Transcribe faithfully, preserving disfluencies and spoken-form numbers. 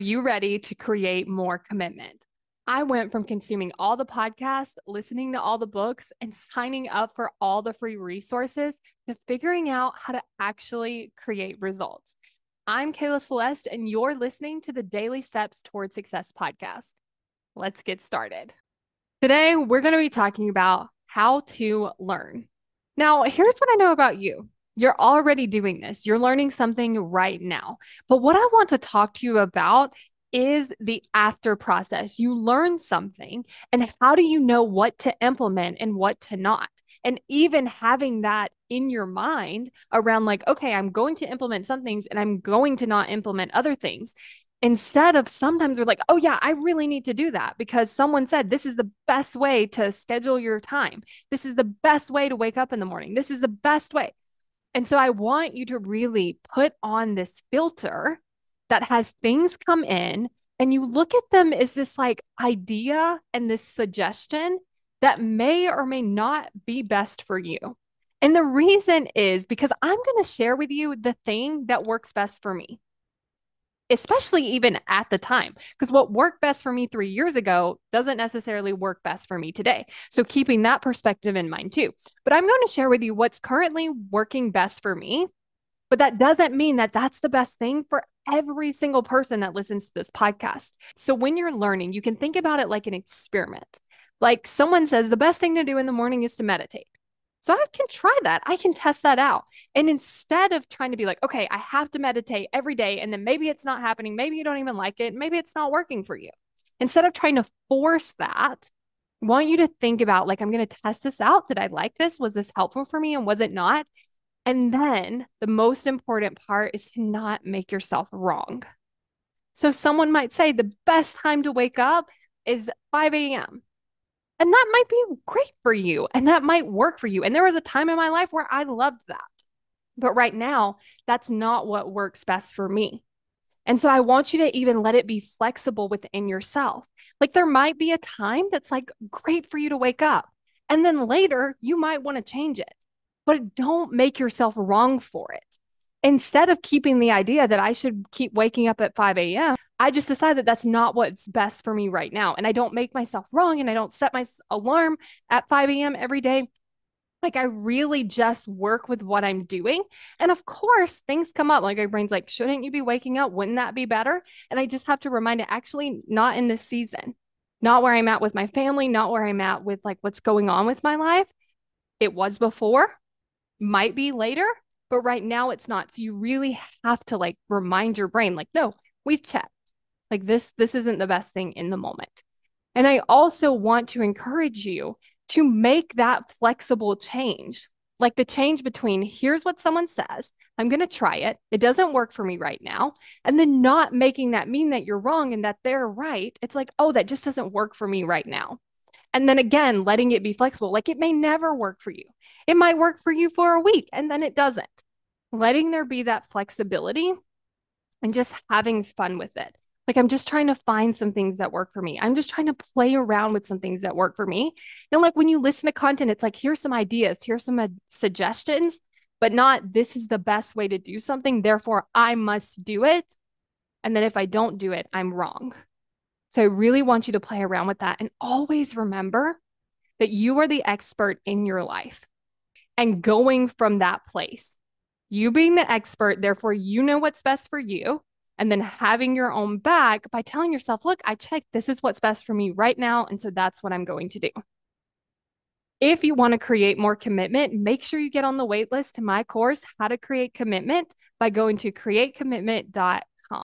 You ready to create more commitment? I went from consuming all the podcasts, listening to all the books, and signing up for all the free resources to figuring out how to actually create results. I'm Kayla Celeste, and you're listening to the Daily Steps Toward Success podcast. Let's get started. Today, we're going to be talking about how to learn. Now, here's what I know about you. You're already doing this. You're learning something right now. But what I want to talk to you about is the after process. You learn something, and how do you know what to implement and what to not? And even having that in your mind around like, okay, I'm going to implement some things and I'm going to not implement other things. Instead of sometimes we're like, oh yeah, I really need to do that because someone said this is the best way to schedule your time. This is the best way to wake up in the morning. This is the best way. And so I want you to really put on this filter that has things come in and you look at them as this like idea and this suggestion that may or may not be best for you. And the reason is because I'm going to share with you the thing that works best for me, especially even at the time, because what worked best for me three years ago doesn't necessarily work best for me today. So keeping that perspective in mind too, but I'm going to share with you what's currently working best for me, but that doesn't mean that that's the best thing for every single person that listens to this podcast. So when you're learning, you can think about it like an experiment. Like someone says, the best thing to do in the morning is to meditate. So I can try that. I can test that out. And instead of trying to be like, okay, I have to meditate every day and then maybe it's not happening. Maybe you don't even like it. Maybe it's not working for you. Instead of trying to force that, I want you to think about like, I'm going to test this out. Did I like this? Was this helpful for me? And was it not? And then the most important part is to not make yourself wrong. So someone might say the best time to wake up is five a.m. And that might be great for you. And that might work for you. And there was a time in my life where I loved that. But right now, that's not what works best for me. And so I want you to even let it be flexible within yourself. Like there might be a time that's like great for you to wake up. And then later you might want to change it, but don't make yourself wrong for it. Instead of keeping the idea that I should keep waking up at five a.m., I just decided that's not what's best for me right now. And I don't make myself wrong and I don't set my alarm at five a.m. every day. Like I really just work with what I'm doing. And of course, things come up. Like my brain's like, shouldn't you be waking up? Wouldn't that be better? And I just have to remind it, actually not in this season, not where I'm at with my family, not where I'm at with like what's going on with my life. It was before, might be later, but right now it's not. So you really have to like remind your brain, like, no, we've checked. Like this, this isn't the best thing in the moment. And I also want to encourage you to make that flexible change, like the change between here's what someone says, I'm going to try it. It doesn't work for me right now. And then not making that mean that you're wrong and that they're right. It's like, oh, that just doesn't work for me right now. And then again, letting it be flexible. Like it may never work for you. It might work for you for a week and then it doesn't. Letting there be that flexibility and just having fun with it. Like I'm just trying to find some things that work for me. I'm just trying to play around with some things that work for me. And like when you listen to content, it's like, here's some ideas, here's some uh, suggestions, but not this is the best way to do something. Therefore, I must do it. And then if I don't do it, I'm wrong. So I really want you to play around with that and always remember that you are the expert in your life and going from that place, you being the expert, therefore you know what's best for you and then having your own back by telling yourself, look, I checked, this is what's best for me right now. And so that's what I'm going to do. If you want to create more commitment, make sure you get on the wait list to my course, How to Create Commitment by going to create commitment dot com.